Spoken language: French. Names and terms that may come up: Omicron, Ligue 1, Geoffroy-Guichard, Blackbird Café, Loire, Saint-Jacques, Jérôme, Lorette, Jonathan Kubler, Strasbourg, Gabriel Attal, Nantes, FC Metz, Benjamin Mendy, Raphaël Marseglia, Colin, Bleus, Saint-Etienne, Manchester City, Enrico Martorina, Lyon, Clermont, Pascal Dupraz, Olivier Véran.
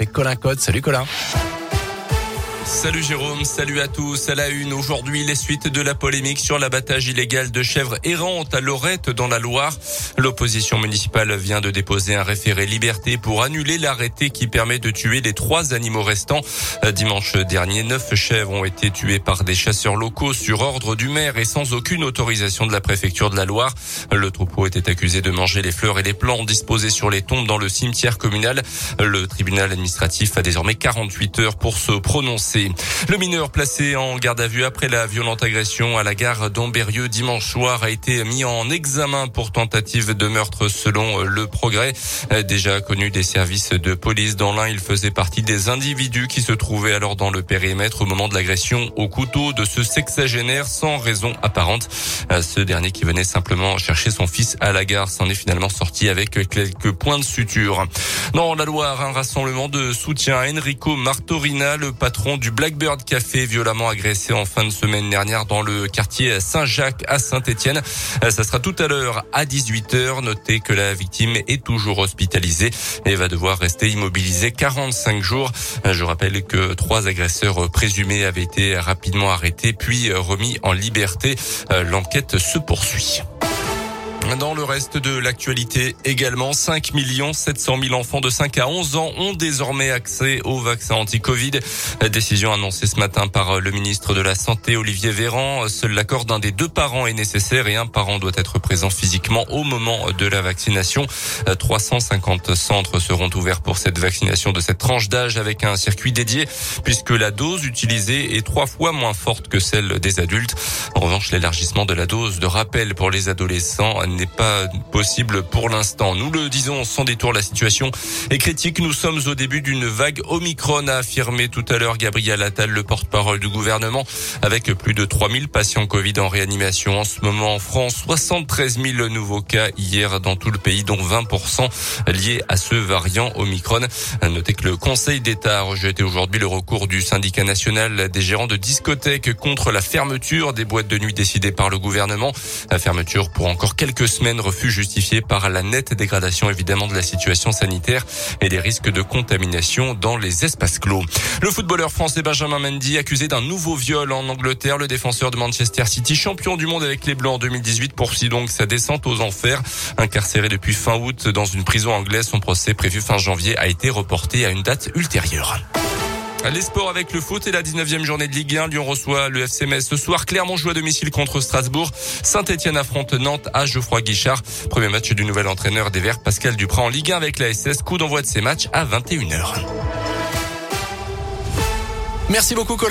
avec Colin Code. Salut Colin. Salut Jérôme, salut à tous. À la une, aujourd'hui, les suites de la polémique sur l'abattage illégal de chèvres errantes à Lorette dans la Loire. L'opposition municipale vient de déposer un référé liberté pour annuler l'arrêté qui permet de tuer les 3 animaux restants. Dimanche dernier, 9 chèvres ont été tuées par des chasseurs locaux sur ordre du maire et sans aucune autorisation de la préfecture de la Loire. Le troupeau était accusé de manger les fleurs et les plants disposés sur les tombes dans le cimetière communal. Le tribunal administratif a désormais 48 heures pour se prononcer. Le mineur placé en garde à vue après la violente agression à la gare d'Ambérieu dimanche soir a été mis en examen pour tentative de meurtre selon Le Progrès. Déjà connu des services de police dans l'Ain, il faisait partie des individus qui se trouvaient alors dans le périmètre au moment de l'agression au couteau de ce sexagénaire sans raison apparente. Ce dernier qui venait simplement chercher son fils à la gare s'en est finalement sorti avec quelques points de suture. Dans la Loire, un rassemblement de soutien à Enrico Martorina, le patron du Blackbird Café, violemment agressé en fin de semaine dernière dans le quartier Saint-Jacques à Saint-Etienne. Ça sera tout à l'heure à 18h. Notez que la victime est toujours hospitalisée et va devoir rester immobilisée 45 jours. Je rappelle que 3 agresseurs présumés avaient été rapidement arrêtés puis remis en liberté. L'enquête se poursuit. Dans le reste de l'actualité également, 5 700 000 enfants de 5 à 11 ans ont désormais accès au vaccin anti-Covid. Décision annoncée ce matin par le ministre de la Santé, Olivier Véran. Seul l'accord d'un des 2 parents est nécessaire et un parent doit être présent physiquement au moment de la vaccination. 350 centres seront ouverts pour cette vaccination de cette tranche d'âge avec un circuit dédié puisque la dose utilisée est 3 fois moins forte que celle des adultes. En revanche, l'élargissement de la dose de rappel pour les adolescents n'est pas possible pour l'instant. Nous le disons sans détour, la situation est critique. Nous sommes au début d'une vague Omicron, a affirmé tout à l'heure Gabriel Attal, le porte-parole du gouvernement, avec plus de 3000 patients Covid en réanimation. En ce moment en France, 73 000 nouveaux cas hier dans tout le pays, dont 20% liés à ce variant Omicron. Notez que le Conseil d'État a rejeté aujourd'hui le recours du syndicat national des gérants de discothèques contre la fermeture des boîtes de nuit décidée par le gouvernement. La fermeture pour encore quelques semaines, refus justifié par la nette dégradation évidemment de la situation sanitaire et des risques de contamination dans les espaces clos. Le footballeur français Benjamin Mendy accusé d'un nouveau viol en Angleterre. Le défenseur de Manchester City, champion du monde avec les Bleus en 2018, poursuit donc sa descente aux enfers. Incarcéré depuis fin août dans une prison anglaise, son procès prévu fin janvier a été reporté à une date ultérieure. Les sports avec le foot et la 19e journée de Ligue 1. Lyon reçoit le FC Metz ce soir. Clermont joue à domicile contre Strasbourg. Saint-Etienne affronte Nantes à Geoffroy-Guichard. Premier match du nouvel entraîneur des Verts, Pascal Dupraz, en Ligue 1 avec la SS. Coup d'envoi de ces matchs à 21h. Merci beaucoup Colin.